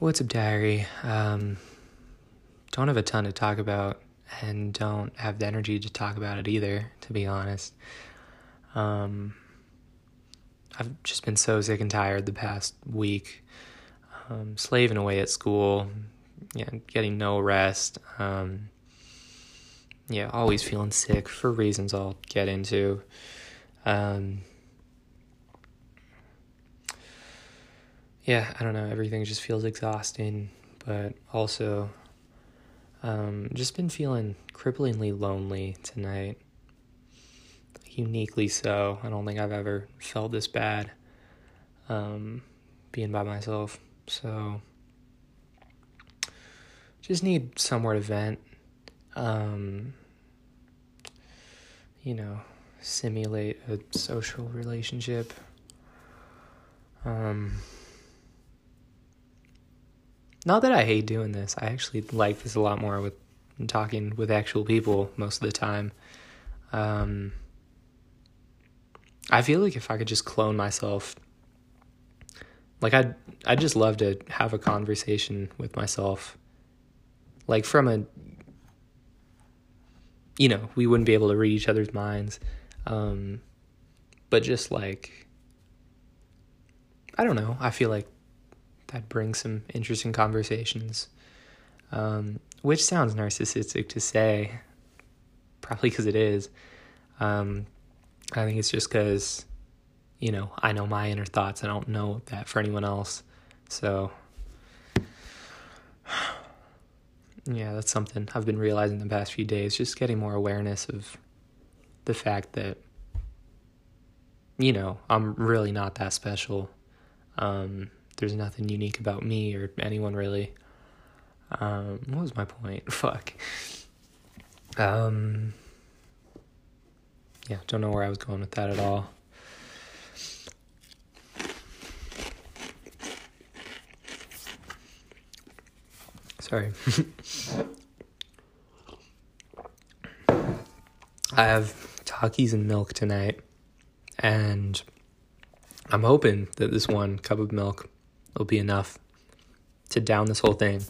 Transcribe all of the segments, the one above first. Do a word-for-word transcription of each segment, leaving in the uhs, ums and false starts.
What's up, diary? Um, don't have a ton to talk about, and don't have the energy to talk about it either, to be honest. Um, I've just been so sick and tired the past week, um, slaving away at school, yeah, getting no rest, um, yeah, always feeling sick for reasons I'll get into. Um, yeah, I don't know, everything just feels exhausting, but also, um, just been feeling cripplingly lonely tonight. Uniquely so. I don't think I've ever felt this bad, um, being by myself, so just need somewhere to vent, um, you know, simulate a social relationship, um, not that I hate doing this. I actually like this a lot more with talking with actual people most of the time. um, I feel like if I could just clone myself, like I'd, I'd just love to have a conversation with myself, like from a, you know, we wouldn't be able to read each other's minds, um, but just like, I don't know, I feel like that'd bring some interesting conversations, um, which sounds narcissistic to say, probably because it is, um, I think it's just because, you know, I know my inner thoughts. I don't know that for anyone else. So, yeah, that's something I've been realizing the past few days. Just getting more awareness of the fact that, you know, I'm really not that special. Um, there's nothing unique about me or anyone really. Um, what was my point? Fuck. Um... Yeah, don't know where I was going with that at all. Sorry. I have Takis and milk tonight, and I'm hoping that this one cup of milk will be enough to down this whole thing.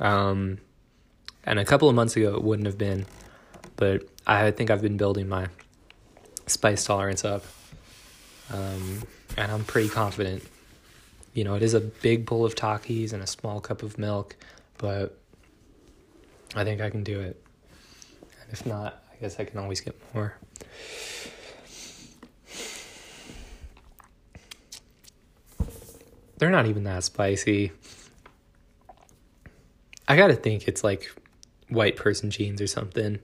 Um, and a couple of months ago, it wouldn't have been, but I think I've been building my spice tolerance up, um, and I'm pretty confident. You know, it is a big bowl of Takis and a small cup of milk, but I think I can do it. And if not, I guess I can always get more. They're not even that spicy. I gotta think it's like white person genes or something.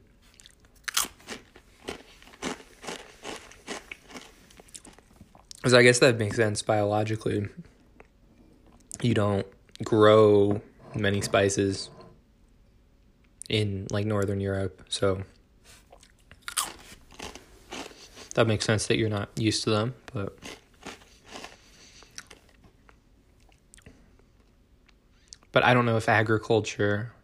So I guess that makes sense biologically. You don't grow many spices in, like, Northern Europe, so that makes sense that you're not used to them, but but I don't know if agriculture,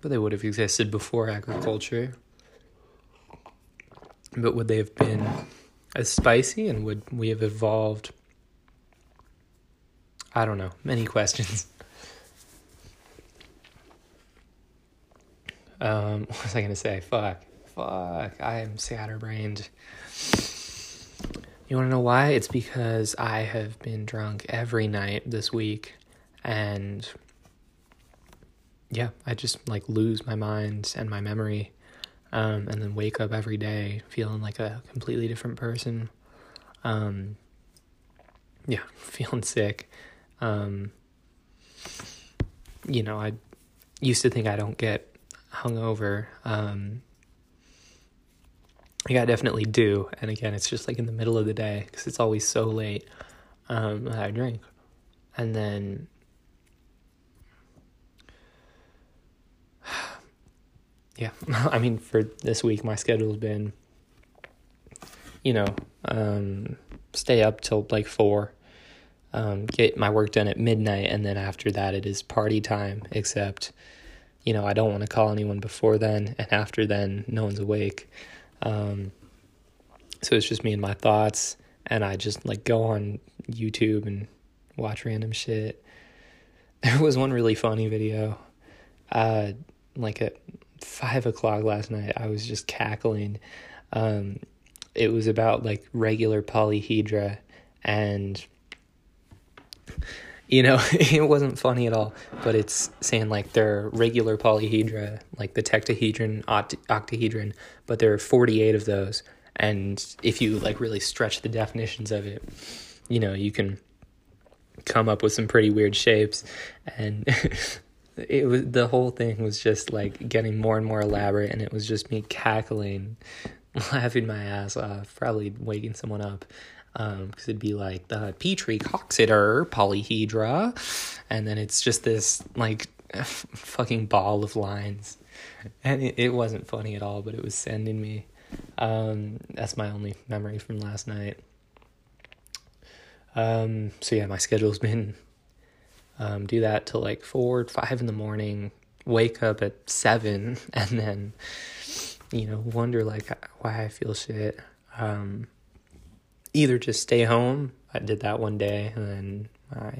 but they would have existed before agriculture, but would they have been as spicy, and would we have evolved? I don't know. Many questions. Um, what was I going to say? Fuck. Fuck. I am scatterbrained. You want to know why? It's because I have been drunk every night this week, and yeah, I just like lose my mind and my memory. Um, and then wake up every day feeling like a completely different person. Um, yeah, feeling sick. Um, you know, I used to think I don't get hungover. Um, I definitely do. And again, it's just like in the middle of the day because it's always so late um, that I drink. And then yeah, I mean, for this week, my schedule's been, you know, um, stay up till like four, um, get my work done at midnight, and then after that it is party time, except, you know, I don't want to call anyone before then, and after then, no one's awake. Um, so it's just me and my thoughts, and I just, like, go on YouTube and watch random shit. There was one really funny video. Uh, like at five o'clock last night, I was just cackling. Um, it was about like regular polyhedra, and you know, it wasn't funny at all, but it's saying like there are regular polyhedra, like the tetrahedron, oct- octahedron, but there are forty-eight of those. And if you like really stretch the definitions of it, you know, you can come up with some pretty weird shapes. And it was, the whole thing was just like getting more and more elaborate, and it was just me cackling, laughing my ass off, probably waking someone up. Um, because it'd be like the Petri Coxeter polyhedra, and then it's just this like f- fucking ball of lines, and it, it wasn't funny at all, but it was sending me. Um, that's my only memory from last night. Um, so yeah, my schedule's been um do that till like four, five in the morning, wake up at seven, and then you know wonder like why I feel shit. Um. Either just stay home. I did that one day, and then my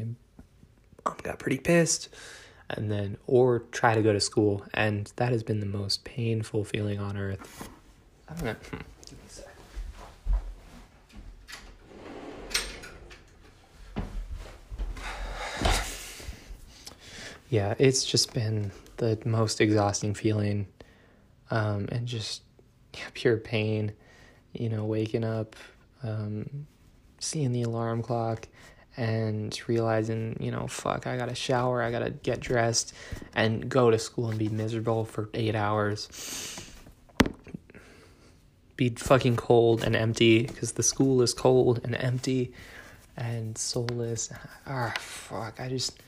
mom got pretty pissed, and then or try to go to school, and that has been the most painful feeling on earth. I don't know. Give me a sec. Yeah, it's just been the most exhausting feeling, um, and just yeah, pure pain. You know, waking up. Um, seeing the alarm clock and realizing, you know, fuck, I gotta shower, I gotta get dressed and go to school and be miserable for eight hours. Be fucking cold and empty, because the school is cold and empty and soulless. Ah, fuck, I just...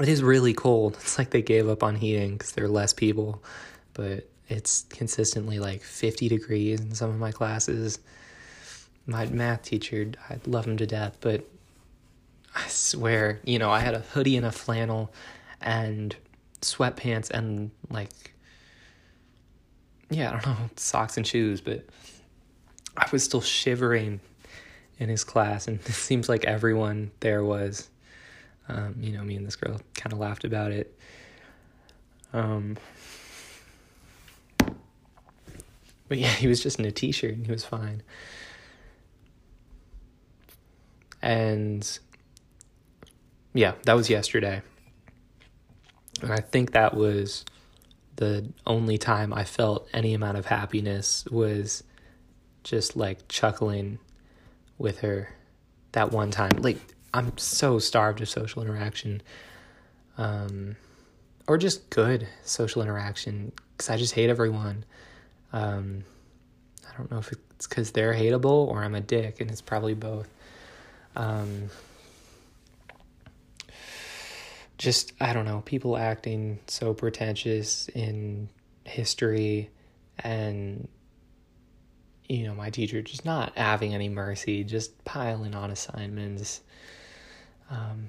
It is really cold. It's like they gave up on heating because there are less people, but... It's consistently like fifty degrees in some of my classes. My math teacher, I love him to death, but I swear, you know, I had a hoodie and a flannel and sweatpants and like, yeah, I don't know, socks and shoes, but I was still shivering in his class, and it seems like everyone there was. Um, you know, me and this girl kind of laughed about it. Um... But yeah, he was just in a t-shirt and he was fine. And yeah, that was yesterday. And I think that was the only time I felt any amount of happiness, was just like chuckling with her that one time. Like, I'm so starved of social interaction. Um, or just good social interaction, because I just hate everyone. Um, I don't know if it's because they're hateable or I'm a dick, and it's probably both. Um, just, I don't know, people acting so pretentious in history, and, you know, my teacher just not having any mercy, just piling on assignments. Um,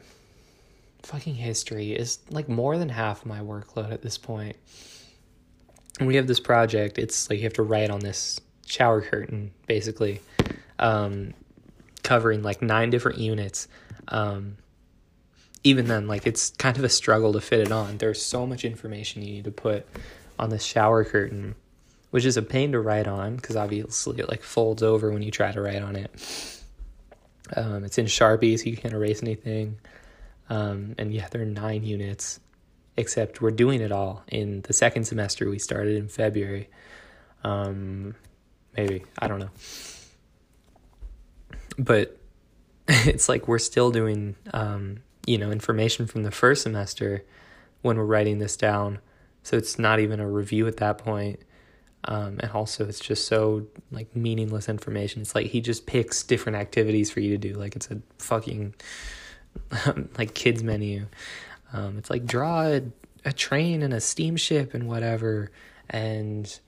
fucking history is like more than half my workload at this point. And we have this project, it's like you have to write on this shower curtain, basically, um, covering like nine different units. Um, even then, like, it's kind of a struggle to fit it on. There's so much information you need to put on this shower curtain, which is a pain to write on, because obviously it like folds over when you try to write on it. Um, it's in Sharpie, so you can't erase anything. Um, and yeah, there are nine units. Except we're doing it all in the second semester. We started in February. Um, maybe. I don't know. But it's like we're still doing, um, you know, information from the first semester when we're writing this down. So it's not even a review at that point. Um, and also it's just so, like, meaningless information. It's like he just picks different activities for you to do. Like, it's a fucking, like, kids menu. Um, it's like draw a, a train and a steamship and whatever, and,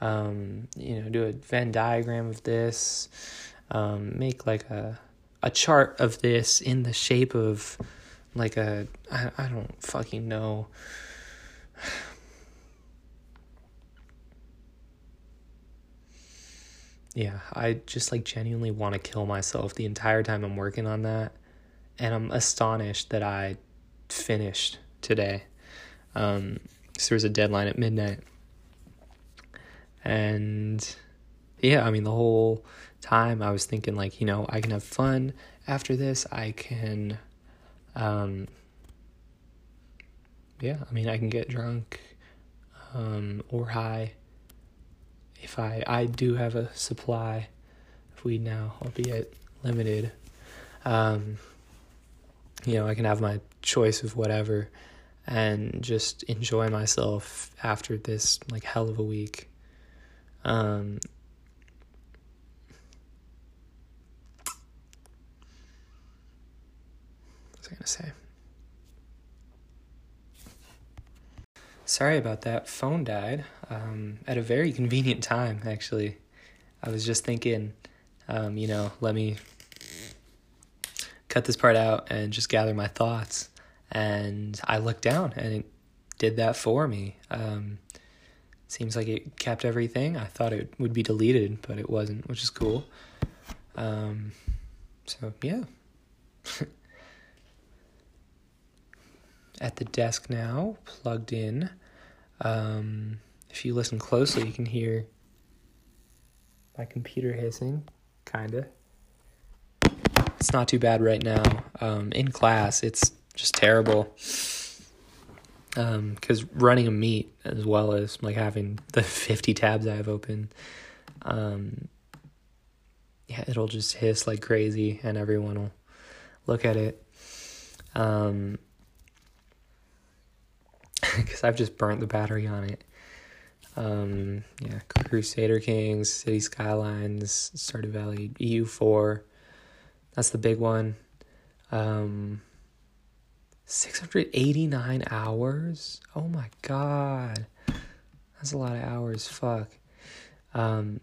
um, you know, do a Venn diagram of this, um, make like a a chart of this in the shape of like a, I, I don't fucking know. yeah, I just like genuinely want to kill myself the entire time I'm working on that. And I'm astonished that I finished today. Um, so there was a deadline at midnight. And yeah, I mean, the whole time I was thinking like, you know, I can have fun after this. I can, um, yeah, I mean, I can get drunk, um, or high. If I, I do have a supply of weed now, albeit limited. Um, you know, I can have my choice of whatever and just enjoy myself after this like hell of a week. Um, what was I gonna say? Sorry about that. Phone died um, at a very convenient time, actually. I was just thinking, um, you know, let me cut this part out and just gather my thoughts. And I looked down, and it did that for me. Um, seems like it kept everything. I thought it would be deleted, but it wasn't, which is cool. Um, so, yeah. At the desk now, plugged in. Um, if you listen closely, you can hear my computer hissing, kinda. It's not too bad right now. Um, in class, it's just terrible. Um, 'cause running a meet as well as like having the fifty tabs I have open, um, yeah, it'll just hiss like crazy, and everyone will look at it. Um. Because I've just burnt the battery on it. Um, yeah, Crusader Kings, City Skylines, Stardew Valley, E U four. That's the big one. Um, six hundred eighty-nine hours? Oh my god. That's a lot of hours, fuck. Um,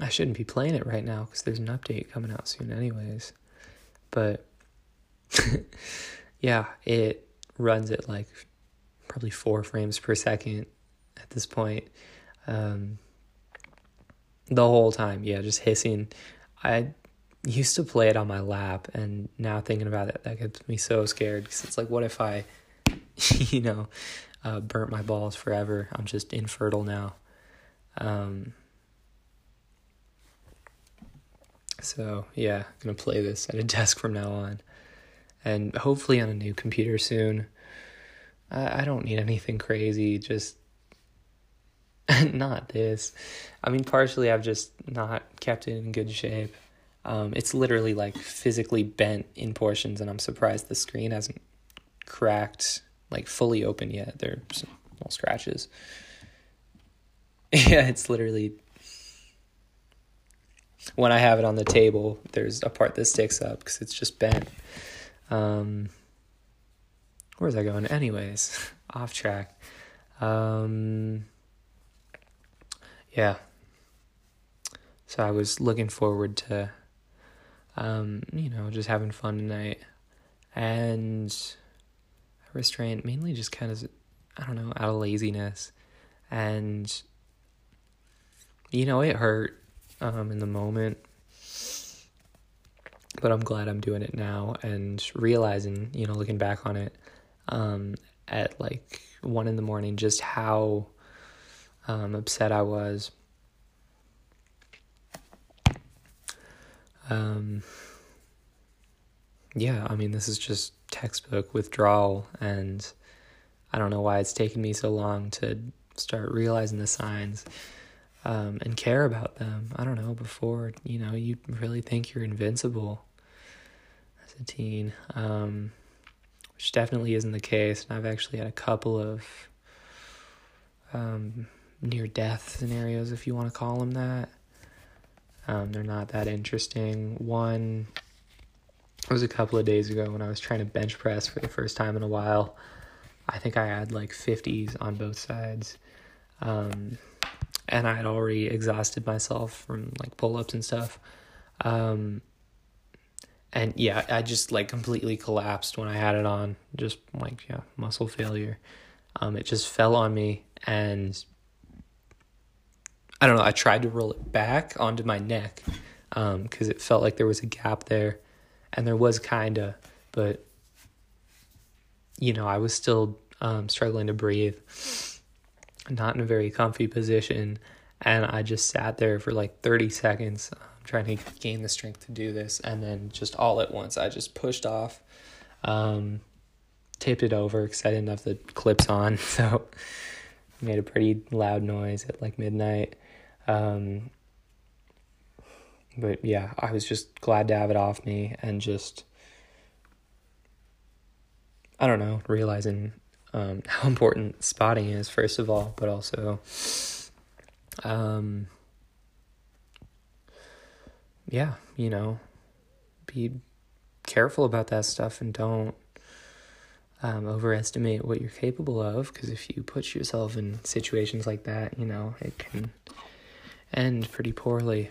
I shouldn't be playing it right now because there's an update coming out soon anyways. But, yeah, it runs at like probably four frames per second at this point, um the whole time. Yeah, just hissing. I used to play it on my lap, and now thinking about it, that gets me so scared, because it's like, what if I you know uh burnt my balls forever? I'm just infertile now. Um so yeah, I'm gonna play this at a desk from now on. And hopefully on a new computer soon. I, I don't need anything crazy, just not this. I mean, partially I've just not kept it in good shape. Um, it's literally like physically bent in portions, and I'm surprised the screen hasn't cracked, like fully open yet. There are some little scratches. Yeah, it's literally... When I have it on the table, there's a part that sticks up because it's just bent. Um, where's I going? Anyways, off track. Um, yeah. So I was looking forward to, um, you know, just having fun tonight, and I restrained mainly just kind of, I don't know, out of laziness, and, you know, it hurt, um, in the moment. But I'm glad I'm doing it now and realizing, you know, looking back on it, um, at like one in the morning, just how, um, upset I was. Um, yeah, I mean, this is just textbook withdrawal, and I don't know why it's taken me so long to start realizing the signs. Um, and care about them. I don't know, before, you know, you really think you're invincible as a teen, um, which definitely isn't the case. And I've actually had a couple of um, near-death scenarios, if you want to call them that. Um, they're not that interesting. One was a couple of days ago when I was trying to bench press for the first time in a while. I think I had like fifties on both sides. Um... And I had already exhausted myself from, like, pull-ups and stuff. Um, and, yeah, I just, like, completely collapsed when I had it on. Just, like, yeah, muscle failure. Um, it just fell on me, and I don't know, I tried to roll it back onto my neck um, because it felt like there was a gap there, and there was kind of, but, you know, I was still um, struggling to breathe, not in a very comfy position, and I just sat there for like thirty seconds um, trying to gain the strength to do this, and then just all at once, I just pushed off, um, taped it over because I didn't have the clips on, so made a pretty loud noise at like midnight. Um, but yeah, I was just glad to have it off me, and just, I don't know, realizing um, how important spotting is, first of all, but also, um, yeah, you know, be careful about that stuff, and don't Um, overestimate what you're capable of, because if you put yourself in situations like that, you know, it can end pretty poorly.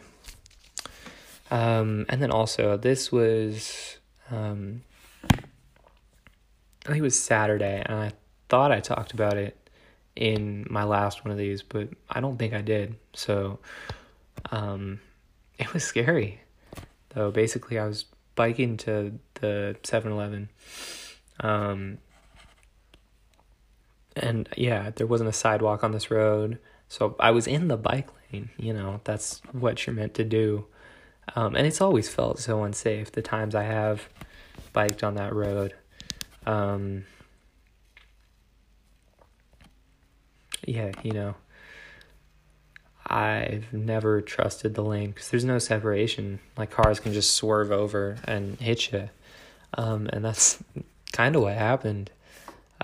Um, and then also, this was, um, I think it was Saturday, and I thought I talked about it in my last one of these, but I don't think I did. So, um, it was scary. Though, basically, I was biking to the seven eleven. Um, and yeah, there wasn't a sidewalk on this road, so I was in the bike lane, you know, that's what you're meant to do. Um, and it's always felt so unsafe, the times I have biked on that road. Um, yeah, you know, I've never trusted the lane, because there's no separation, like cars can just swerve over and hit you. Um, and that's kind of what happened.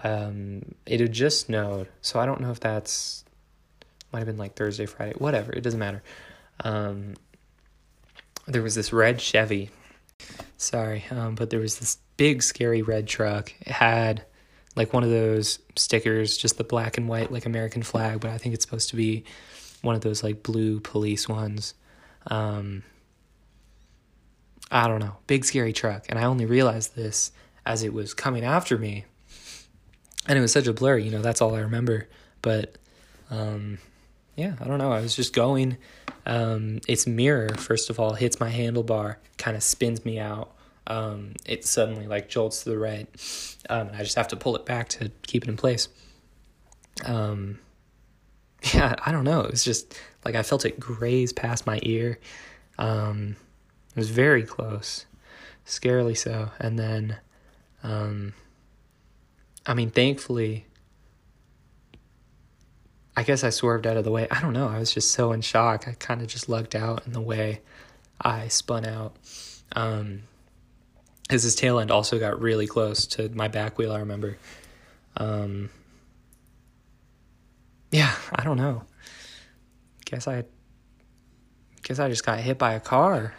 Um, it had just snowed, so I don't know if that's, might have been like Thursday, Friday, whatever, it doesn't matter. Um, there was this red Chevy, sorry, um, but there was this big scary red truck. It had like one of those stickers, just the black and white like American flag, but I think it's supposed to be one of those like blue police ones. Um, I don't know, big scary truck, and I only realized this as it was coming after me, and it was such a blur, you know, that's all I remember, but, um, yeah, I don't know, I was just going, um, its mirror, first of all, hits my handlebar, kind of spins me out, um, it suddenly, like, jolts to the right, um, and I just have to pull it back to keep it in place, um, yeah, I don't know, it was just, like, I felt it graze past my ear, um, it was very close, scarily so, and then, Um, I mean, thankfully, I guess I swerved out of the way. I don't know. I was just so in shock. I kind of just lucked out in the way I spun out. Um, because his tail end also got really close to my back wheel, I remember. Um, yeah, I don't know. Guess I, guess I just got hit by a car.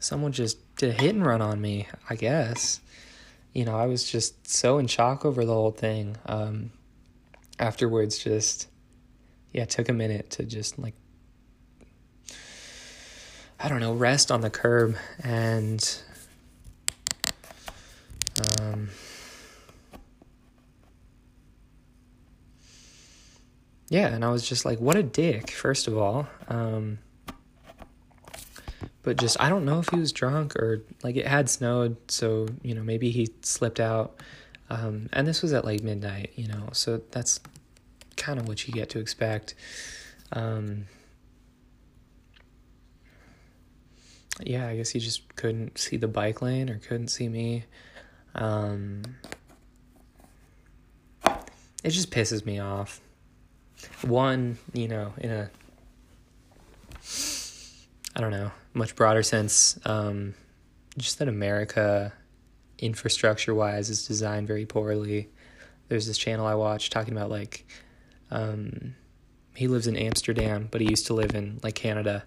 Someone just did a hit and run on me, I guess. You know, I was just so in shock over the whole thing. Um, afterwards, just, yeah, it took a minute to just, like, I don't know, rest on the curb. And, um, yeah, and I was just like, what a dick, first of all. Um, But just, I don't know if he was drunk or, like, it had snowed, so, you know, maybe he slipped out. Um, and this was at, like, midnight, you know, so that's kind of what you get to expect. Um, yeah, I guess he just couldn't see the bike lane or couldn't see me. Um, it just pisses me off. One, you know, in a, I don't know, much broader sense, um, just that America, infrastructure-wise, is designed very poorly. There's this channel I watch talking about, like, um, he lives in Amsterdam, but he used to live in, like, Canada,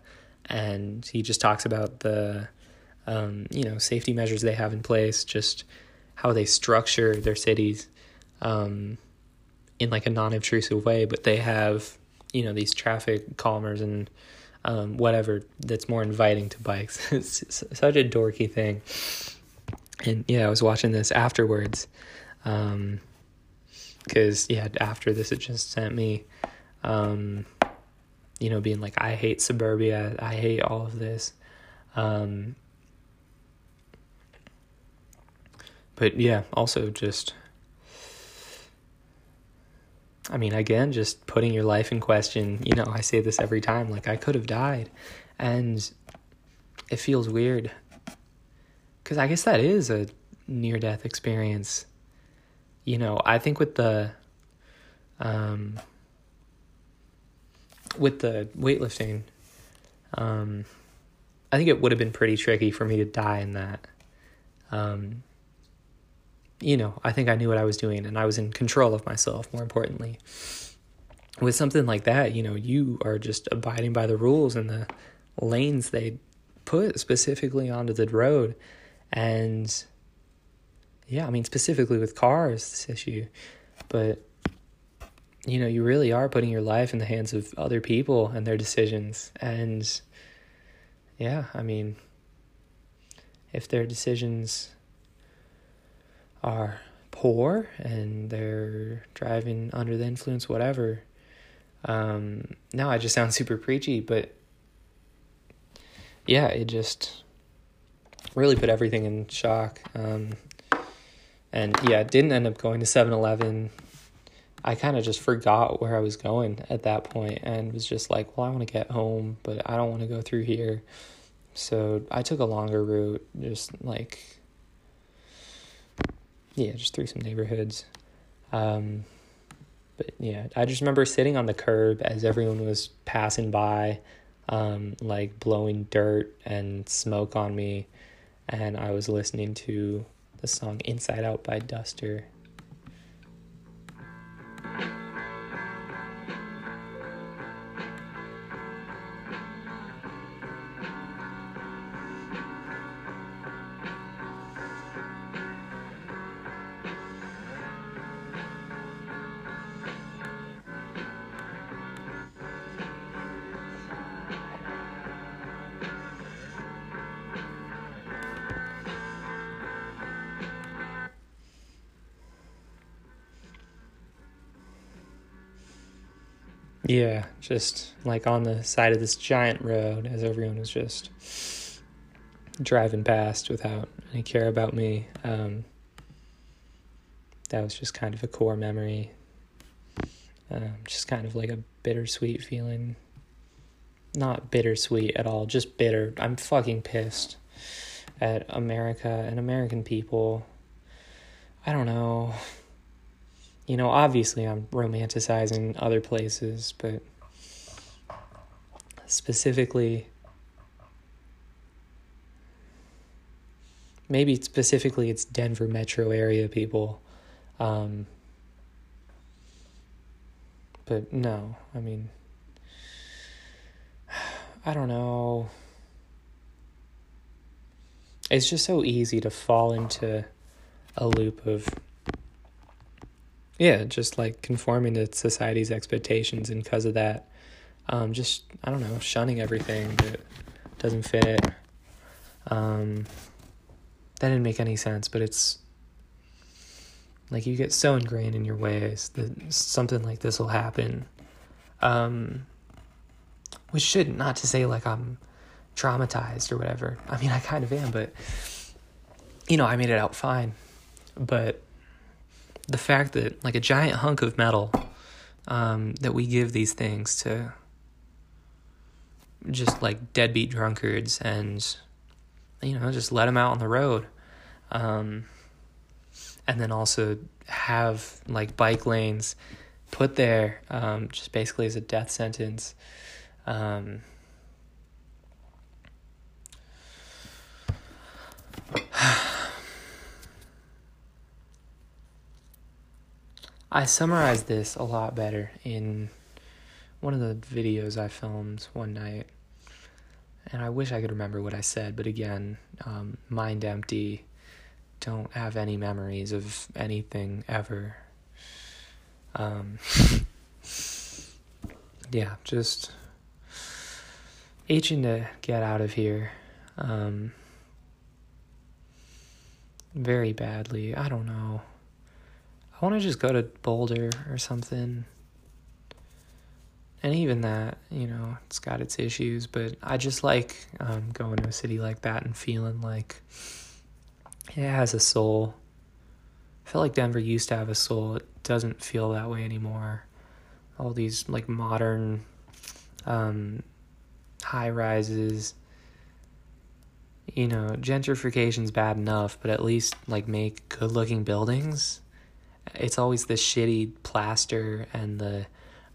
and he just talks about the, um, you know, safety measures they have in place, just how they structure their cities um, in, like, a non-obtrusive way, but they have, you know, these traffic calmers and Um, whatever that's more inviting to bikes. It's such a dorky thing. And yeah, I was watching this afterwards, um, because yeah, after this it just sent me um, you know, being like, I hate suburbia, I hate all of this. Um, but yeah, also just, I mean, again, just putting your life in question. You know, I say this every time, like, I could have died, and it feels weird, because I guess that is a near-death experience. You know, I think with the, um, with the weightlifting, um, I think it would have been pretty tricky for me to die in that. Um, you know, I think I knew what I was doing, and I was in control of myself, more importantly. With something like that, you know, you are just abiding by the rules and the lanes they put specifically onto the road. And yeah, I mean, specifically with cars, this issue, but, you know, you really are putting your life in the hands of other people and their decisions. And yeah, I mean, if their decisions are poor and they're driving under the influence, whatever, um, no, I just sound super preachy, but yeah, it just really put everything in shock. Um, and yeah, it didn't end up going to seven eleven. I kind of just forgot where I was going at that point and was just like, well, I want to get home, but I don't want to go through here. So I took a longer route, just like, yeah, just through some neighborhoods. Um, but yeah, I just remember sitting on the curb as everyone was passing by, um, like blowing dirt and smoke on me. And I was listening to the song Inside Out by Duster. Yeah, just like on the side of this giant road as everyone was just driving past without any care about me. Um, that was just kind of a core memory. Um, just kind of like a bittersweet feeling. Not bittersweet at all, just bitter. I'm fucking pissed at America and American people. I don't know. You know, obviously I'm romanticizing other places, but specifically, maybe specifically it's Denver metro area people. Um, but no, I mean, I don't know. It's just so easy to fall into a loop of, yeah, just like conforming to society's expectations, and because of that, um, just, I don't know, shunning everything that doesn't fit. Um, that didn't make any sense, but it's like you get so ingrained in your ways that something like this will happen. Um, which shouldn't, not to say like I'm traumatized or whatever. I mean, I kind of am, but, you know, I made it out fine. But the fact that, like, a giant hunk of metal, um, that we give these things to just, like, deadbeat drunkards and, you know, just let them out on the road. Um, and then also have, like, bike lanes put there, um, just basically as a death sentence. Um, I summarized this a lot better in one of the videos I filmed one night, and I wish I could remember what I said, but again, um, mind empty, don't have any memories of anything ever. Um, yeah, just itching to get out of here, um, very badly, I don't know. I want to just go to Boulder or something And even that, you know, it's got its issues, but I just like um, going to a city like that and feeling like it has a soul. I feel like Denver used to have a soul. It doesn't feel that way anymore. All these, like, modern um, high-rises, you know, gentrification's bad enough, but at least, like, make good-looking buildings. It's always the shitty plaster and the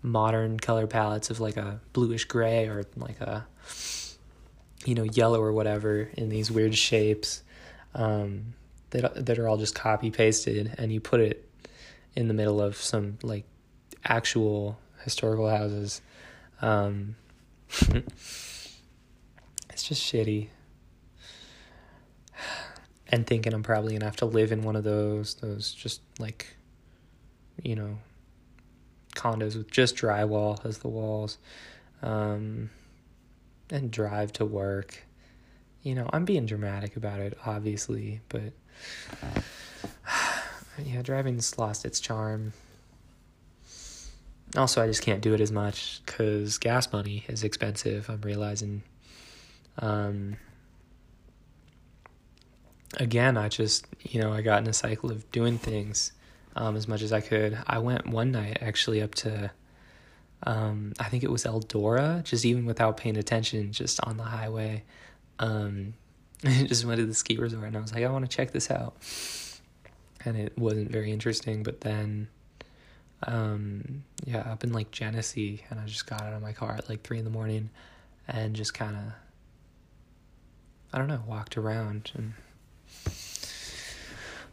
modern color palettes of, like, a bluish gray or, like, a, you know, yellow or whatever in these weird shapes um, that that are all just copy-pasted, and you put it in the middle of some, like, actual historical houses. Um, it's just shitty. And thinking I'm probably gonna have to live in one of those, those just, like, you know, condos with just drywall as the walls, um, and drive to work. You know, I'm being dramatic about it, obviously, but yeah, driving's lost its charm. Also, I just can't do it as much because gas money is expensive, I'm realizing. Um, again, I just, you know, I got in a cycle of doing things um, as much as I could. I went one night, actually, up to, um, I think it was Eldora, just even without paying attention, just on the highway. Um, I just went to the ski resort, and I was like, I want to check this out. And it wasn't very interesting, but then... um yeah up in like Genesee, and I just got out of my car at like three in the morning and just kind of, I don't know, walked around and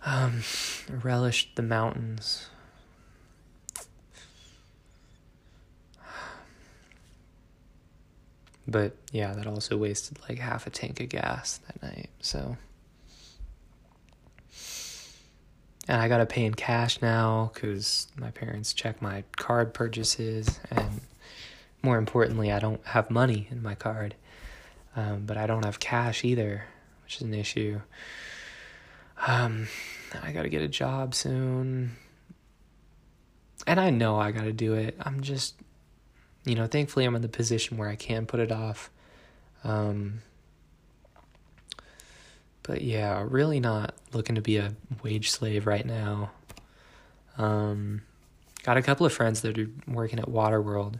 um relished the mountains. But yeah, that also wasted like half a tank of gas that night. So, and I gotta pay in cash now because my parents check my card purchases, and more importantly, I don't have money in my card, um, but I don't have cash either, which is an issue. Um, I gotta get a job soon, and I know I gotta do it. I'm just, you know, thankfully I'm in the position where I can put it off, um... But yeah, really not looking to be a wage slave right now. Um, got a couple of friends that are working at Waterworld,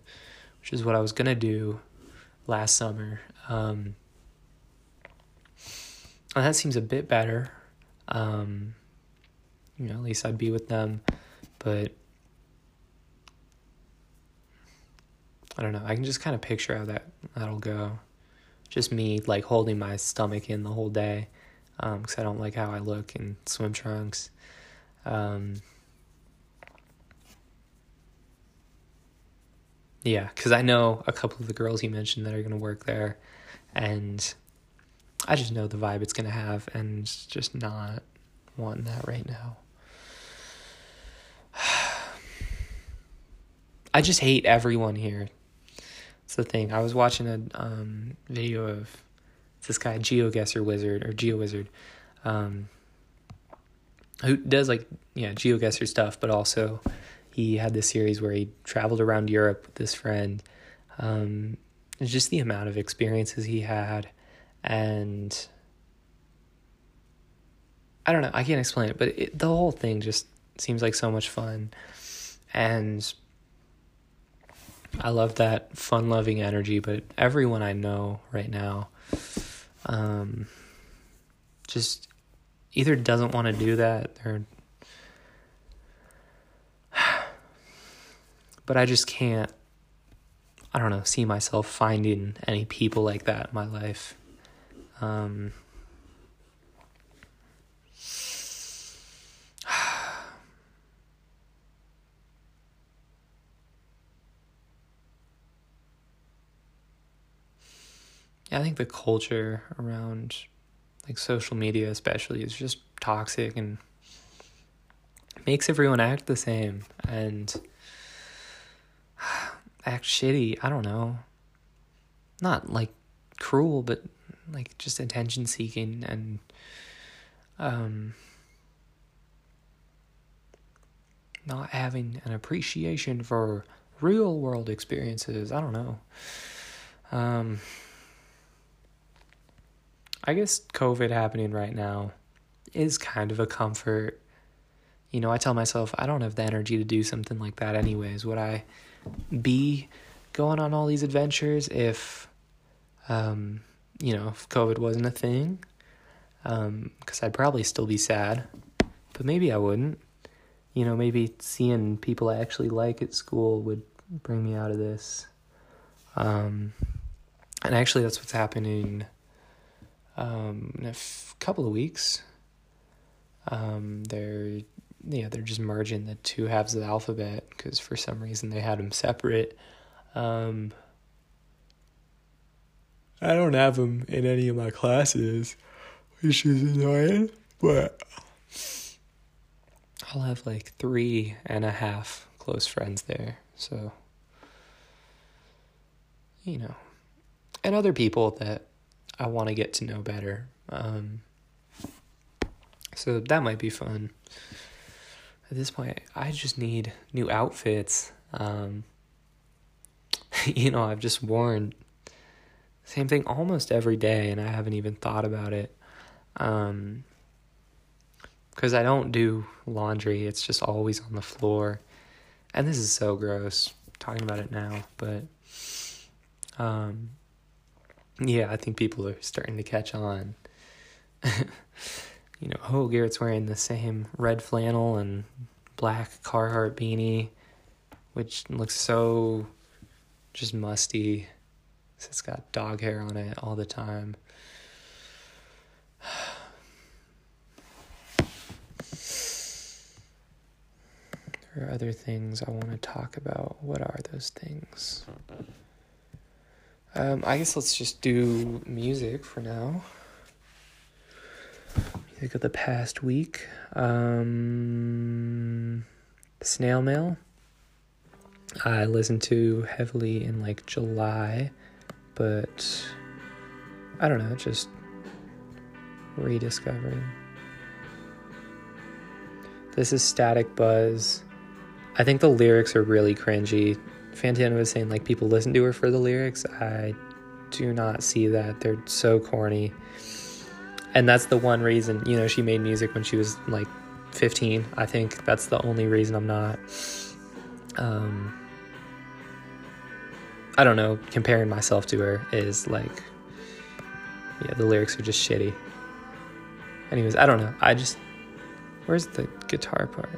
which is what I was going to do last summer. Um, and that seems a bit better. Um, you know, at least I'd be with them. But I don't know. I can just kind of picture how that, that'll go. Just me, like, holding my stomach in the whole day. Um, because I don't like how I look in swim trunks. Um, yeah, because I know a couple of the girls you mentioned that are going to work there, and I just know the vibe it's going to have, and just not wanting that right now. I just hate everyone here. It's the thing. I was watching a um, video of this guy GeoGuessr Wizard or GeoWizard, um, who does like yeah GeoGuessr stuff, but also he had this series where he traveled around Europe with this friend. Um, it's just the amount of experiences he had, and I don't know, I can't explain it, but it, the whole thing just seems like so much fun, and I love that fun-loving energy. But everyone I know right now, Um, just either doesn't want to do that or, but I just can't, I don't know, see myself finding any people like that in my life. Um, I think the culture around, like, social media especially is just toxic and makes everyone act the same and act shitty. I don't know. Not, like, cruel, but, like, just attention-seeking and, um, not having an appreciation for real world experiences. I don't know. Um, I guess COVID happening right now is kind of a comfort. You know, I tell myself I don't have the energy to do something like that anyways. Would I be going on all these adventures if, um, you know, if COVID wasn't a thing? Um, 'cause I'd probably still be sad, but maybe I wouldn't. You know, maybe seeing people I actually like at school would bring me out of this. Um, and actually that's what's happening um, in a f- couple of weeks. Um, they're, yeah, they're just merging the two halves of the alphabet because for some reason they had them separate. Um, I don't have them in any of my classes, which is annoying, but... I'll have like three and a half close friends there, so, you know, and other people that I want to get to know better, um, so that might be fun. At this point, I just need new outfits, um, you know, I've just worn the same thing almost every day, and I haven't even thought about it, um, because I don't do laundry. It's just always on the floor. And this is so gross, talking about it now. But, um, yeah, I think people are starting to catch on. You know, oh, Garrett's wearing the same red flannel and black Carhartt beanie, which looks so just musty. It's got dog hair on it all the time. There are other things I want to talk about. What are those things? Um, I guess let's just do music for now. Music of the past week. Um, Snail Mail. I listened to heavily in like July, but I don't know, just rediscovering. This is Static Buzz. I think the lyrics are really cringy. Fantana was saying, like, people listen to her for the lyrics. I do not see that. They're so corny. And that's the one reason, you know, she made music when she was, like, fifteen. I think that's the only reason I'm not, um, I don't know, comparing myself to her is, like, yeah, the lyrics are just shitty. Anyways, I don't know. I just, where's the guitar part?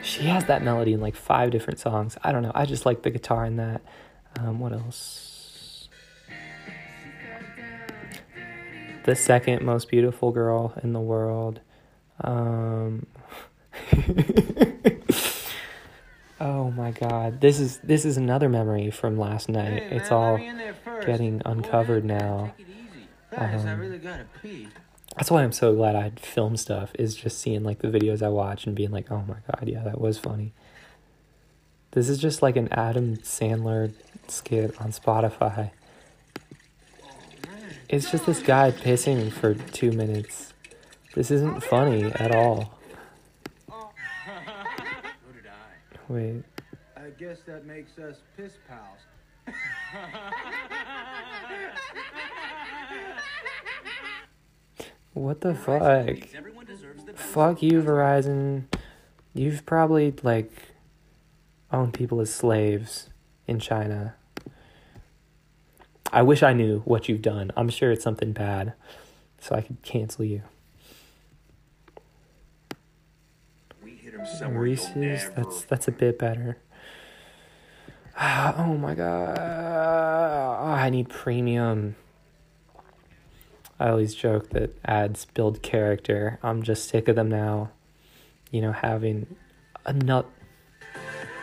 She has that melody in like five different songs. I don't know. I just like the guitar in that. Um, what else? The second most beautiful girl in the world. Um, oh my God. This is this is another memory from last night. Hey, it's all getting uncovered Boy, now. Guys, um, I really gotta pee. That's why I'm so glad I film stuff, is just seeing, like, the videos I watch and being like, oh, my God, yeah, that was funny. This is just, like, an Adam Sandler skit on Spotify. It's just this guy pissing for two minutes. This isn't funny at all. Wait. I guess that makes us piss pals. What the fuck? Fuck you, Verizon. You've probably, like, owned people as slaves in China. I wish I knew what you've done. I'm sure it's something bad, so I could cancel you. Reese's? That's, that's a bit better. Oh, my God. Oh, I need premium. I always joke that ads build character. I'm just sick of them now. You know, having a nut.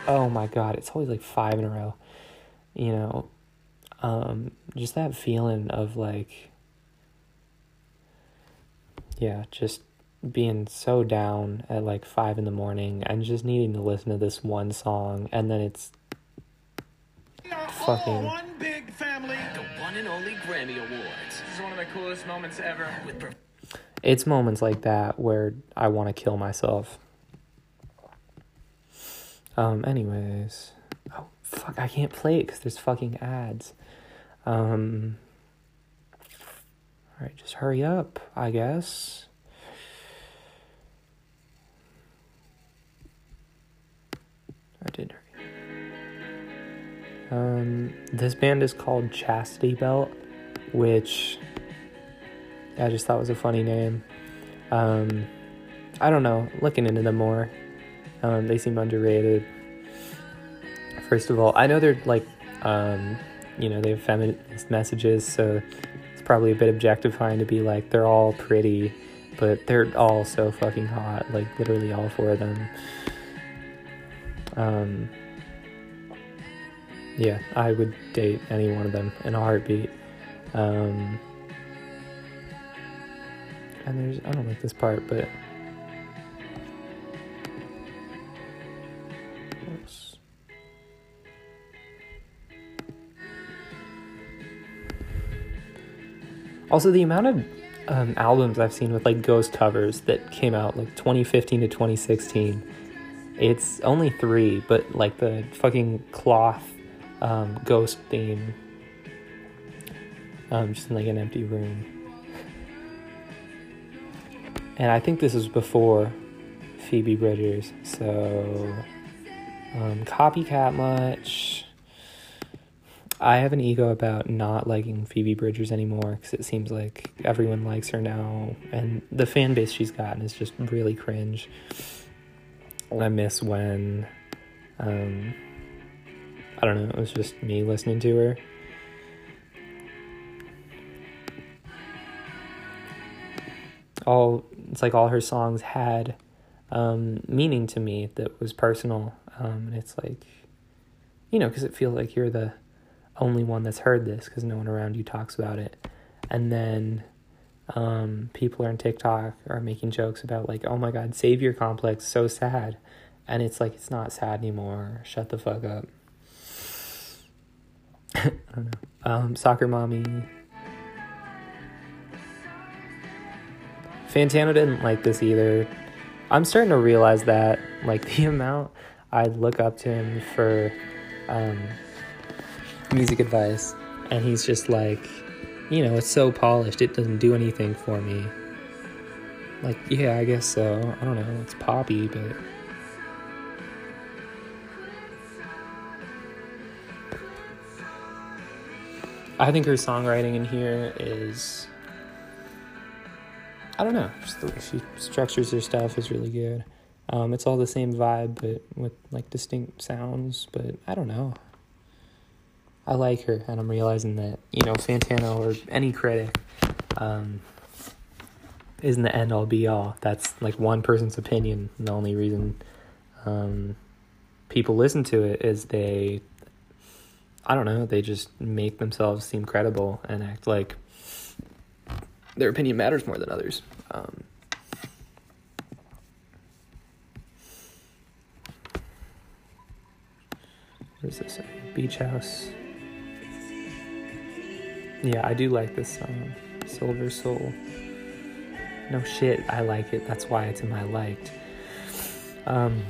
oh my God, it's always like five in a row, you know, um, just that feeling of like, yeah, just being so down at like five in the morning and just needing to listen to this one song, and then it's fucking one big family, the one and only Grammy Awards. This is one of the coolest moments ever. It's moments like that where I want to kill myself. Um, anyways, oh fuck, I can't play it because there's fucking ads. Um, alright, just hurry up, I guess. I did hurry up. Um, this band is called Chastity Belt, which I just thought was a funny name. Um, I don't know, looking into them more. Um, they seem underrated. First of all, I know they're like, um, you know, they have feminist messages, so it's probably a bit objectifying to be like, they're all pretty, but they're all so fucking hot, like literally all four of them. Um... Yeah, I would date any one of them in a heartbeat. Um, and there's... I don't like this part, but... Oops. Also, the amount of um, albums I've seen with, like, Ghost covers that came out, like, twenty fifteen to twenty sixteen, it's only three, but, like, the fucking Cloth... Um, ghost theme, um, just in like an empty room, and I think this was before Phoebe Bridgers, so um, copycat much. I have an ego about not liking Phoebe Bridgers anymore because it seems like everyone likes her now, and the fan base she's gotten is just really cringe. And I miss when um I don't know, it was just me listening to her. All, it's like all her songs had um, meaning to me that was personal. Um, and it's like, you know, because it feels like you're the only one that's heard this because no one around you talks about it. And then um, people are on TikTok are making jokes about like, oh my God, savior complex, so sad. And it's like, it's not sad anymore. Shut the fuck up. I don't know. Um, Soccer Mommy. Fantano didn't like this either. I'm starting to realize that, like, the amount I'd look up to him for um, music advice, and he's just like, you know, it's so polished, it doesn't do anything for me. Like, yeah, I guess so. I don't know, it's poppy, but... I think her songwriting in here is, I don't know, just the way she structures her stuff is really good. Um, it's all the same vibe, but with, like, distinct sounds, but I don't know. I like her, and I'm realizing that, you know, Fantano or any critic um, isn't the end-all, be-all. That's, like, one person's opinion. The only reason um, people listen to it is they... I don't know, they just make themselves seem credible and act like their opinion matters more than others. Um, what is this? Beach House. Yeah, I do like this song. Silver Soul. No shit, I like it. That's why it's in my liked. Um,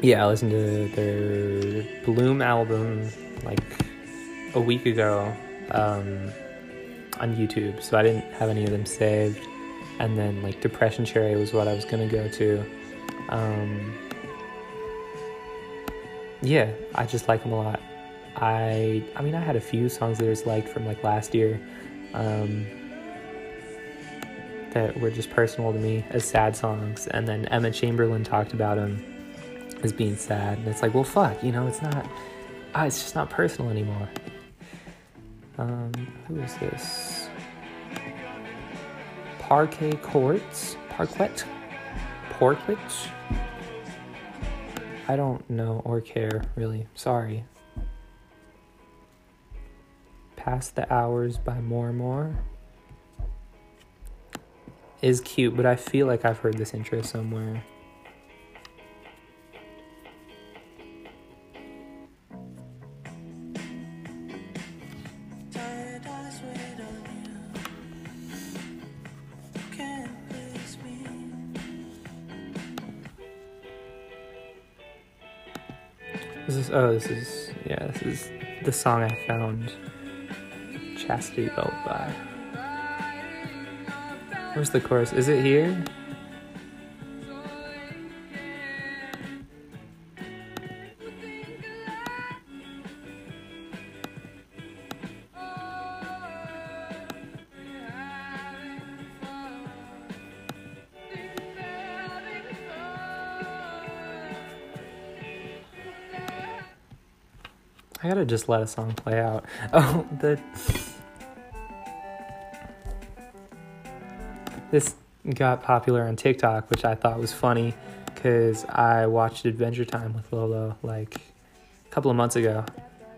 yeah, I listened to their Bloom album like a week ago um on YouTube, so I didn't have any of them saved, and then like Depression Cherry was what I was gonna go to. Um yeah, I just like them a lot. I I mean I had a few songs that I was liked from like last year um that were just personal to me as sad songs, and then Emma Chamberlain talked about them as being sad, and it's like, well fuck, you know, it's not Ah, it's just not personal anymore. Um, who is this? Parquet Courts? Parquet? Parquet? I I don't know or care, really. Sorry. Pass the hours by More and More is cute, but I feel like I've heard this intro somewhere. This is, oh, this is, yeah, this is the song I found Chastity Belt by. Where's the chorus? Is it here? I gotta just let a song play out. Oh, the... This got popular on TikTok, which I thought was funny, because I watched Adventure Time with Lolo, like, a couple of months ago.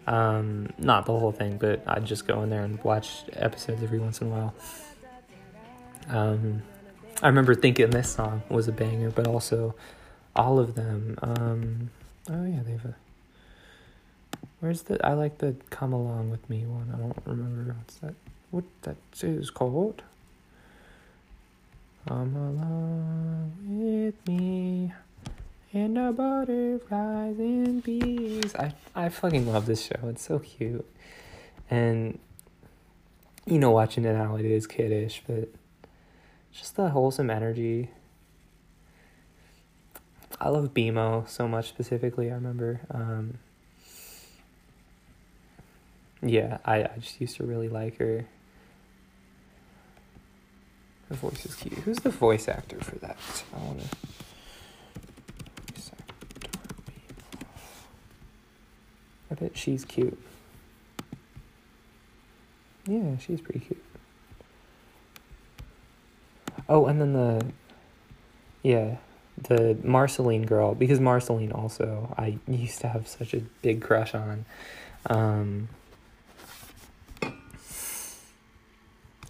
Um, not the whole thing, but I'd just go in there and watch episodes every once in a while. Um, I remember thinking this song was a banger, but also all of them. Um, oh, yeah, they have a... Where's the... I like the Come Along With Me one. I don't remember. What's that? What that is called? Come along with me and the butterflies and bees. I, I fucking love this show. It's so cute. And, you know, watching it now, it is kiddish, but just the wholesome energy. I love B M O so much specifically, I remember. Um... Yeah, I, I just used to really like her. Her voice is cute. Who's the voice actor for that? I want to... I bet she's cute. Yeah, she's pretty cute. Oh, and then the... Yeah, the Marceline girl. Because Marceline also, I used to have such a big crush on. Um...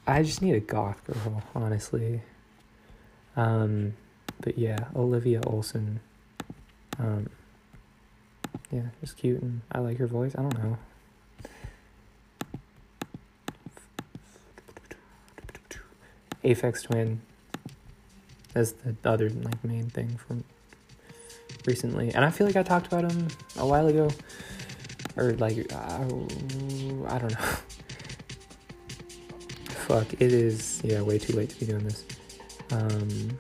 I just need a goth girl, honestly. Um, but yeah, Olivia Olsen. Um, yeah, just cute, and I like her voice. I don't know. Aphex Twin. That's the other like main thing from recently, and I feel like I talked about him a while ago, or like I, I don't know. Fuck, it is, yeah, way too late to be doing this. Um,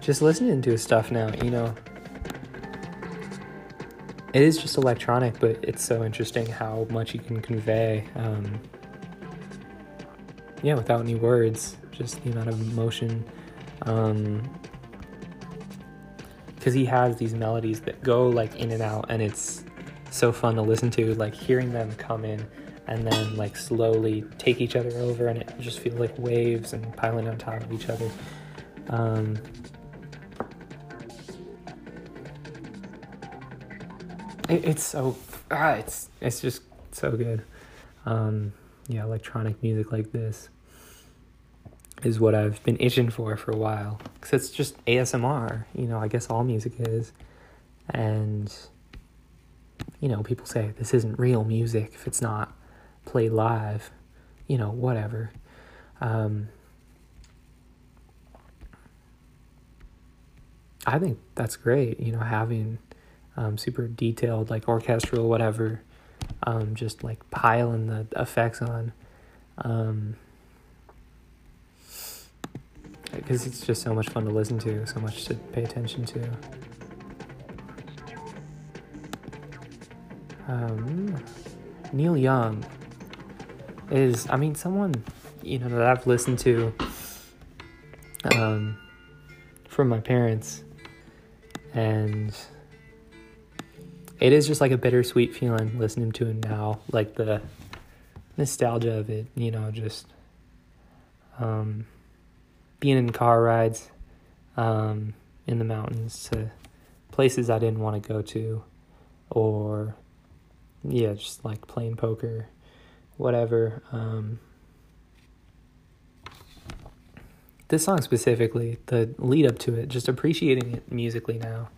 just listening to his stuff now, you know. It is just electronic, but it's so interesting how much you can convey. Um, yeah, without any words, just the amount of emotion. Um... Because he has these melodies that go like in and out, and it's so fun to listen to, like hearing them come in and then like slowly take each other over, and it just feels like waves and piling on top of each other. Um, it, it's so ah, it's it's just so good. Um, yeah, electronic music like this is what I've been itching for for a while. Because it's just A S M R, you know, I guess all music is. And, you know, people say, this isn't real music if it's not played live. You know, whatever. Um, I think that's great, you know, having um, super detailed, like, orchestral, whatever, um, just, like, piling the effects on. Um... Because it's just so much fun to listen to, so much to pay attention to. Um, Neil Young is, I mean, someone, you know, that I've listened to um, from my parents. And it is just like a bittersweet feeling listening to him now. Like the nostalgia of it, you know, just... Um, being in car rides um, in the mountains to places I didn't want to go to, or yeah, just like playing poker, whatever. Um, this song specifically, the lead up to it, just appreciating it musically now.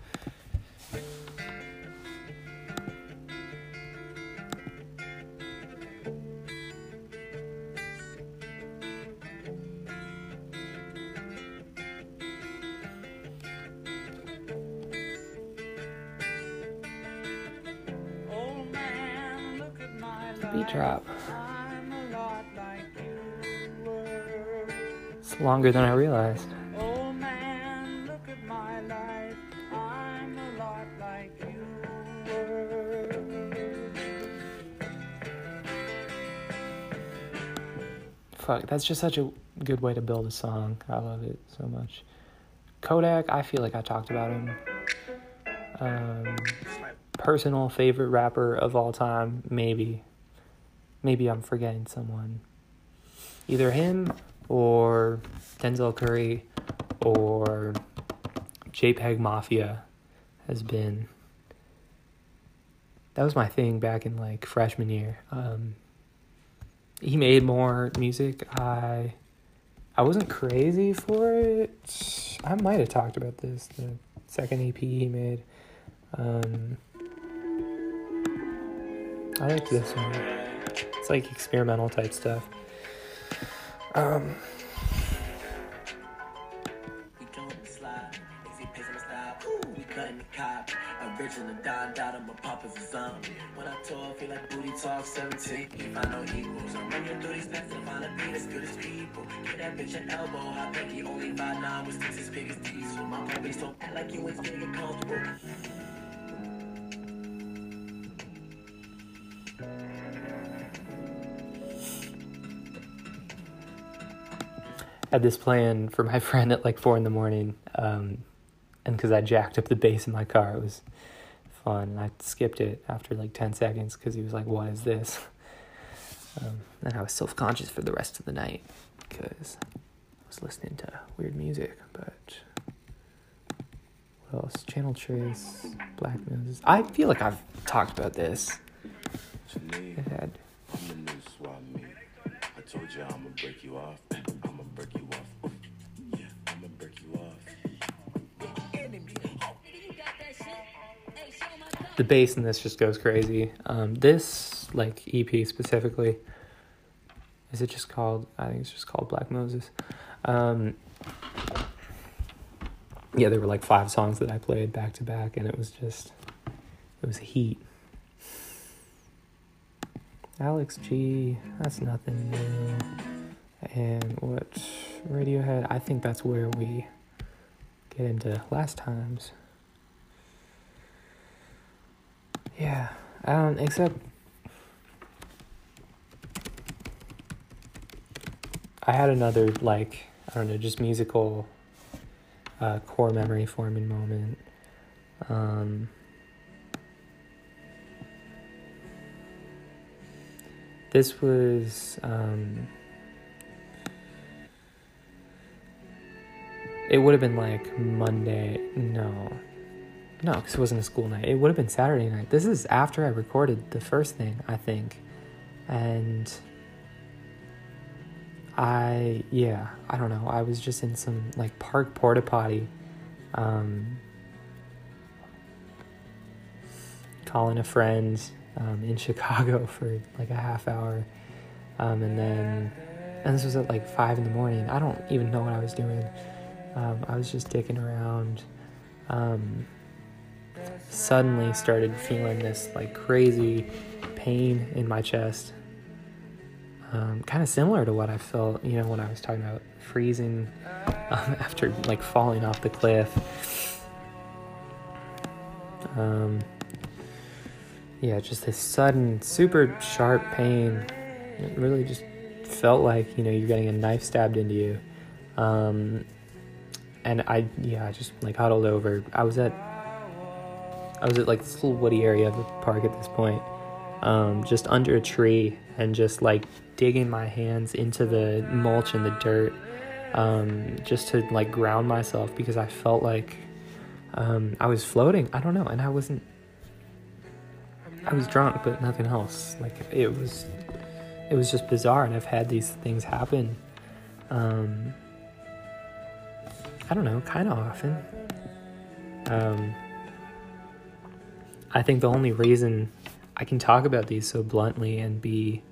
Drop. It's longer than I realized. Oh man, look at my life. I'm a lot like you were. Fuck, that's just such a good way to build a song. I love it so much. Kodak, I feel like I talked about him. Um, personal favorite rapper of all time, maybe. Maybe I'm forgetting someone. Either him or Denzel Curry or JPEG Mafia has been... That was my thing back in, like, freshman year. Um, he made more music. I I wasn't crazy for it. I might have talked about this, the second E P he made. Um, I liked this one. It's like experimental type stuff. Um, Had this plan for my friend at like four in the morning, um, and because I jacked up the bass in my car, it was fun. And I skipped it after like ten seconds because he was like, "What is this?" Um, and I was self-conscious for the rest of the night because I was listening to weird music. But what else? Channel Trace, Black Moses. I feel like I've talked about this. I've had. I told you I'm gonna break you off. Break you off. Yeah, I'm gonna break you off. The bass in this just goes crazy. Um, this, like, E P specifically, is it just called, I think it's just called Black Moses. Um, yeah, there were like five songs that I played back to back, and it was just, it was heat. Alex G, that's nothing new. And what Radiohead, I think that's where we get into Last Times. Yeah, um, except I had another, like, I don't know, just musical uh, core memory forming moment. Um, this was... Um, It would have been like Monday, no, no, because it wasn't a school night. It would have been Saturday night. This is after I recorded the first thing, I think. And I, yeah, I don't know. I was just in some like park porta potty, um, calling a friend um, in Chicago for like a half hour. Um, and then, and this was at like five in the morning. I don't even know what I was doing. Um, I was just dicking around, um, suddenly started feeling this, like, crazy pain in my chest, um, kind of similar to what I felt, you know, when I was talking about freezing um, after, like, falling off the cliff. Um, yeah, just this sudden, super sharp pain. It really just felt like, you know, you're getting a knife stabbed into you. Um... And I, yeah, I just, like, huddled over. I was at, I was at, like, this little woody area of the park at this point, um, just under a tree and just, like, digging my hands into the mulch and the dirt um, just to like ground myself, because I felt like um, I was floating. I don't know. And I wasn't, I was drunk, but nothing else. Like it was, it was just bizarre. And I've had these things happen. Um, I don't know, kind of often. Um, I think the only reason I can talk about these so bluntly and be,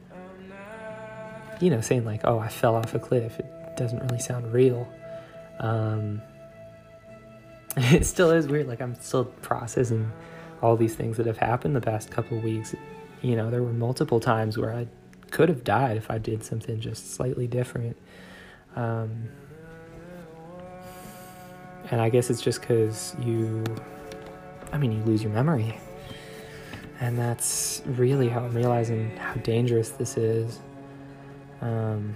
you know, saying like, oh, I fell off a cliff, it doesn't really sound real. Um, it still is weird. Like I'm still processing all these things that have happened the past couple of weeks. You know, there were multiple times where I could have died if I did something just slightly different. Um, and I guess it's just because you, I mean, you lose your memory. And that's really how I'm realizing how dangerous this is. Um,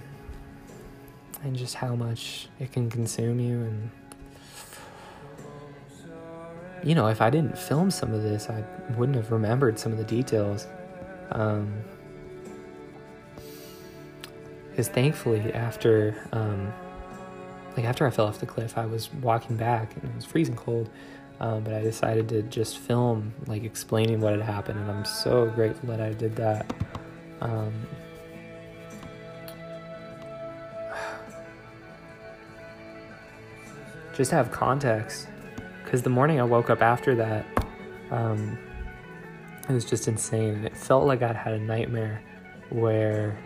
and just how much it can consume you. And, you know, if I didn't film some of this, I wouldn't have remembered some of the details. Um, because thankfully after, um, like after I fell off the cliff, I was walking back and it was freezing cold. Um, but I decided to just film, like explaining what had happened. And I'm so grateful that I did that. Um, just to have context. Because the morning I woke up after that, um, it was just insane. It felt like I had a nightmare where,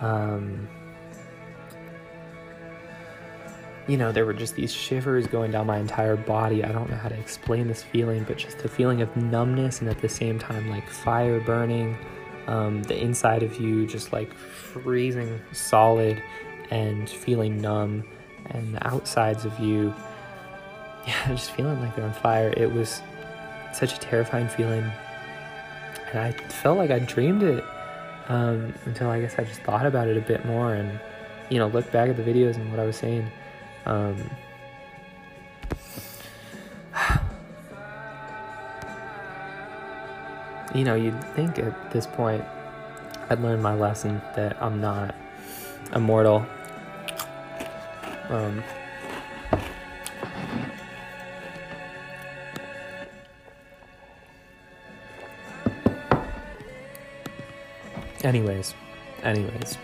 um, you know, there were just these shivers going down my entire body. I don't know how to explain this feeling, but just the feeling of numbness and at the same time, like fire burning, um, the inside of you just like freezing solid and feeling numb, and the outsides of you, yeah, just feeling like they're on fire. It was such a terrifying feeling, and I felt like I dreamed it, um, until I guess I just thought about it a bit more and, you know, looked back at the videos and what I was saying. Um, you know, you'd think at this point I'd learned my lesson that I'm not immortal. Um... Anyways, anyways,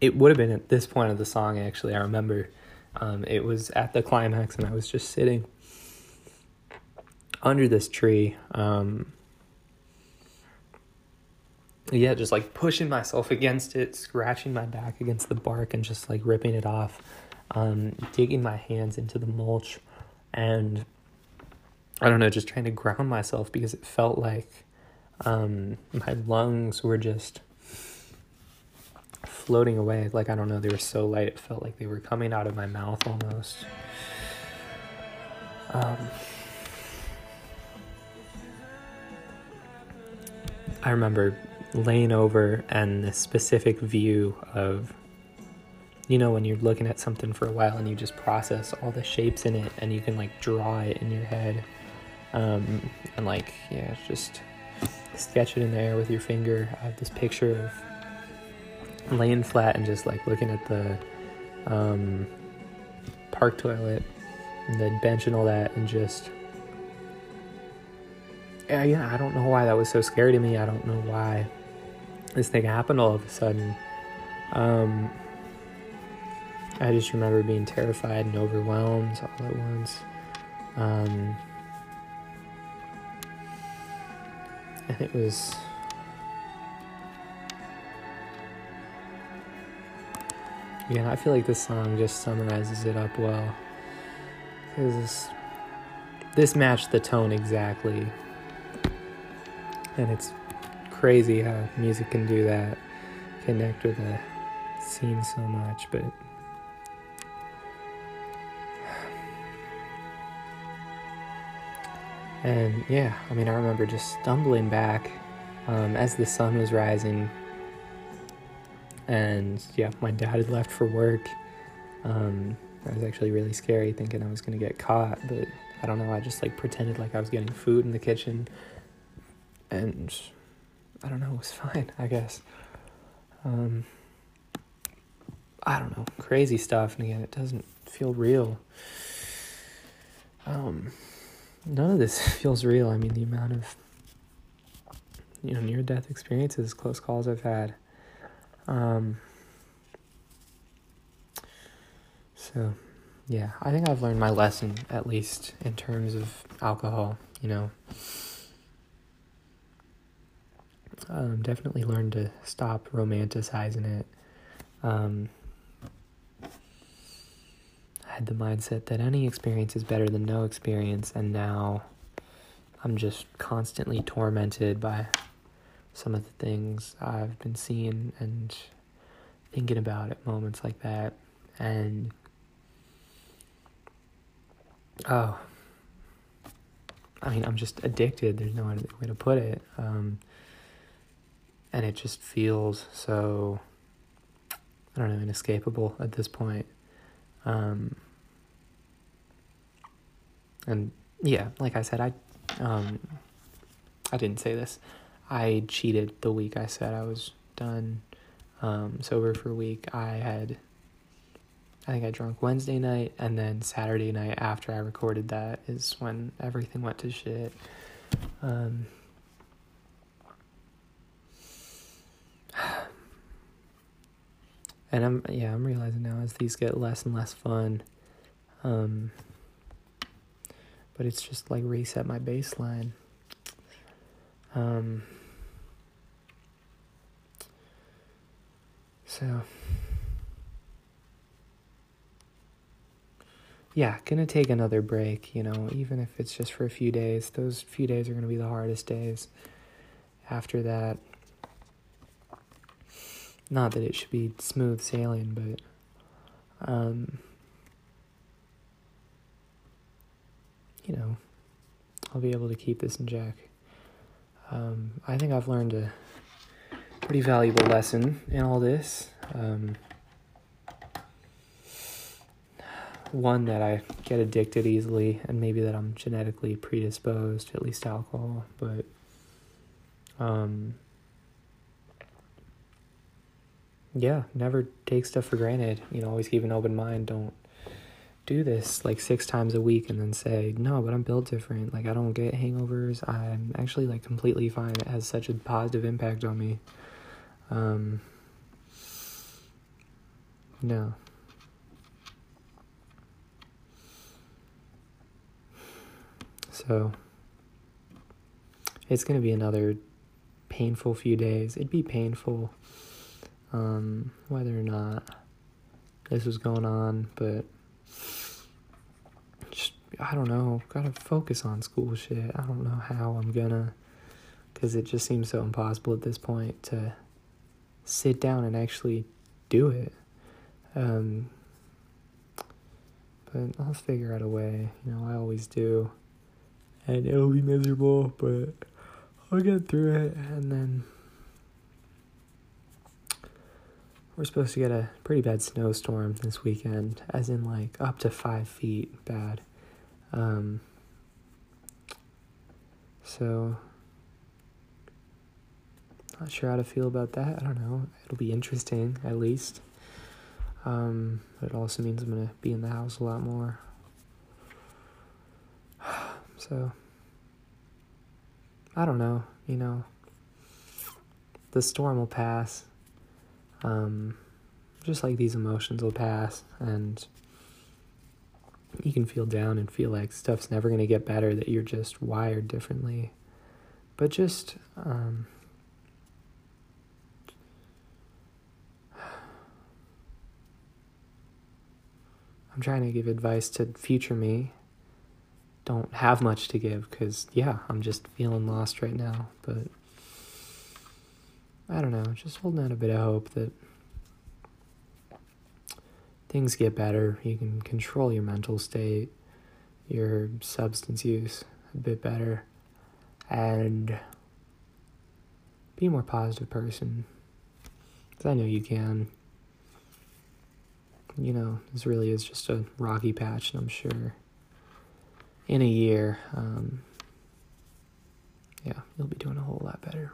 it would have been at this point of the song, actually, I remember, um, it was at the climax, and I was just sitting under this tree, um, yeah, just, like, pushing myself against it, scratching my back against the bark, and just, like, ripping it off, um, digging my hands into the mulch, and, I don't know, just trying to ground myself, because it felt like, Um, my lungs were just floating away. Like, I don't know, they were so light, it felt like they were coming out of my mouth almost. Um, I remember laying over and this specific view of, you know, when you're looking at something for a while and you just process all the shapes in it and you can, like, draw it in your head. Um, and, like, yeah, it's just... sketch it in the air with your finger. I have this picture of laying flat and just like looking at the um, park toilet and the bench and all that, and just yeah, yeah, I don't know why that was so scary to me. I don't know why this thing happened all of a sudden. Um, I just remember being terrified and overwhelmed all at once. Um, And it was, yeah, I feel like this song just summarizes it up well. This, this matched the tone exactly. And it's crazy how music can do that, connect with the scene so much, but... And yeah, I mean, I remember just stumbling back um, as the sun was rising. And yeah, my dad had left for work. Um, that was actually really scary, thinking I was going to get caught. But I don't know, I just like pretended like I was getting food in the kitchen. And I don't know, it was fine, I guess. Um, I don't know, crazy stuff. And again, it doesn't feel real. Um, none of this feels real. I mean, the amount of, you know, near-death experiences, close calls I've had. Um, so, yeah, I think I've learned my lesson, at least in terms of alcohol, you know. Um, definitely learned to stop romanticizing it. Um, I had the mindset that any experience is better than no experience, and now I'm just constantly tormented by some of the things I've been seeing and thinking about at moments like that. And, oh, I mean, I'm just addicted. There's no other way to put it. Um, and it just feels so, I don't know, inescapable at this point. Um, and, yeah, like I said, I, um, I didn't say this. I cheated the week I said I was done um, sober for a week. I had, I think I drank Wednesday night, and then Saturday night after I recorded that is when everything went to shit. Um, and I'm, yeah, I'm realizing now as these get less and less fun, um, but it's just like reset my baseline. Um, So, yeah, gonna take another break, you know, even if it's just for a few days. Those few days are gonna be the hardest days. After that, not that it should be smooth sailing, but, um, you know, I'll be able to keep this in check. Um, I think I've learned to... pretty valuable lesson in all this. Um, one, that I get addicted easily, and maybe that I'm genetically predisposed to at least alcohol, but um, yeah, never take stuff for granted. You know, always keep an open mind. Don't do this like six times a week and then say, no, but I'm built different. Like, I don't get hangovers. I'm actually like completely fine. It has such a positive impact on me. Um, no. So, it's going to be another painful few days. It'd be painful, um, whether or not this was going on, but just, I don't know, gotta focus on school shit. I don't know how I'm gonna, because it just seems so impossible at this point to sit down and actually do it. Um, but I'll figure out a way. You know, I always do. And it'll be miserable, but I'll get through it. And then we're supposed to get a pretty bad snowstorm this weekend, as in, like, up to five feet bad. Um, so, not sure how to feel about that. I don't know. It'll be interesting, at least. Um, but it also means I'm going to be in the house a lot more. So, I don't know, you know. The storm will pass. Um, just like these emotions will pass, and you can feel down and feel like stuff's never going to get better, that you're just wired differently. But just, um, I'm trying to give advice to future me. Don't have much to give, because, yeah, I'm just feeling lost right now, but... I don't know, just holding out a bit of hope that things get better. You can control your mental state, your substance use a bit better, and be a more positive person. Because I know you can. You know, this really is just a rocky patch, and I'm sure in a year, um, yeah, you'll be doing a whole lot better.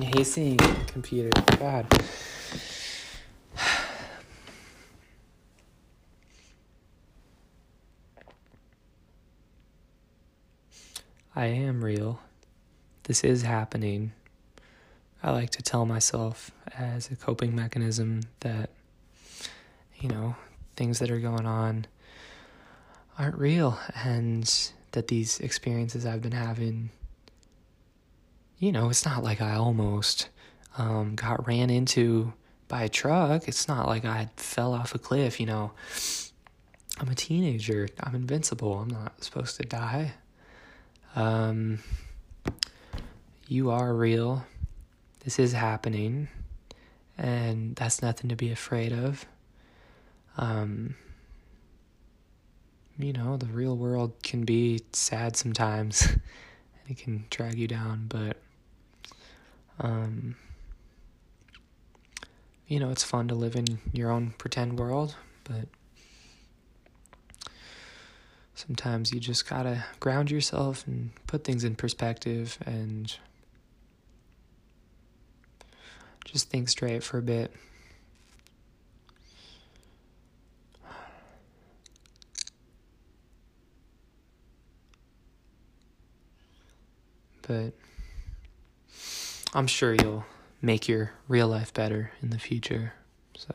fucking hastily computer. God. I am real. This is happening. I like to tell myself as a coping mechanism that, you know, things that are going on aren't real, and that these experiences I've been having, you know, it's not like I almost um, got ran into by a truck. It's not like I fell off a cliff, you know. I'm a teenager. I'm invincible. I'm not supposed to die. Um, you are real. This is happening, and that's nothing to be afraid of. Um, you know, the real world can be sad sometimes, and it can drag you down, but, um, you know, it's fun to live in your own pretend world, but sometimes you just gotta ground yourself and put things in perspective and just think straight for a bit. But I'm sure you'll make your real life better in the future. So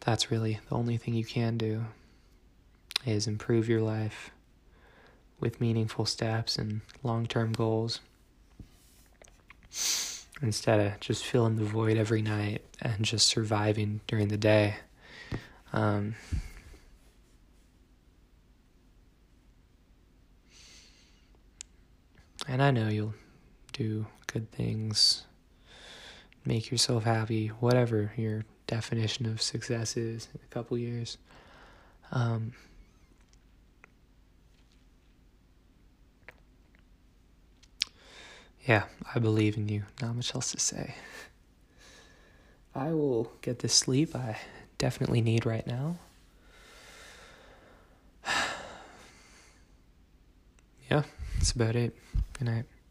that's really the only thing you can do, is improve your life with meaningful steps and long-term goals, instead of just filling the void every night and just surviving during the day. Um, and I know you'll do good things, make yourself happy, whatever your definition of success is in a couple years. Um, Yeah, I believe in you. Not much else to say. I will get the sleep I definitely need right now. Yeah, that's about it. Good night.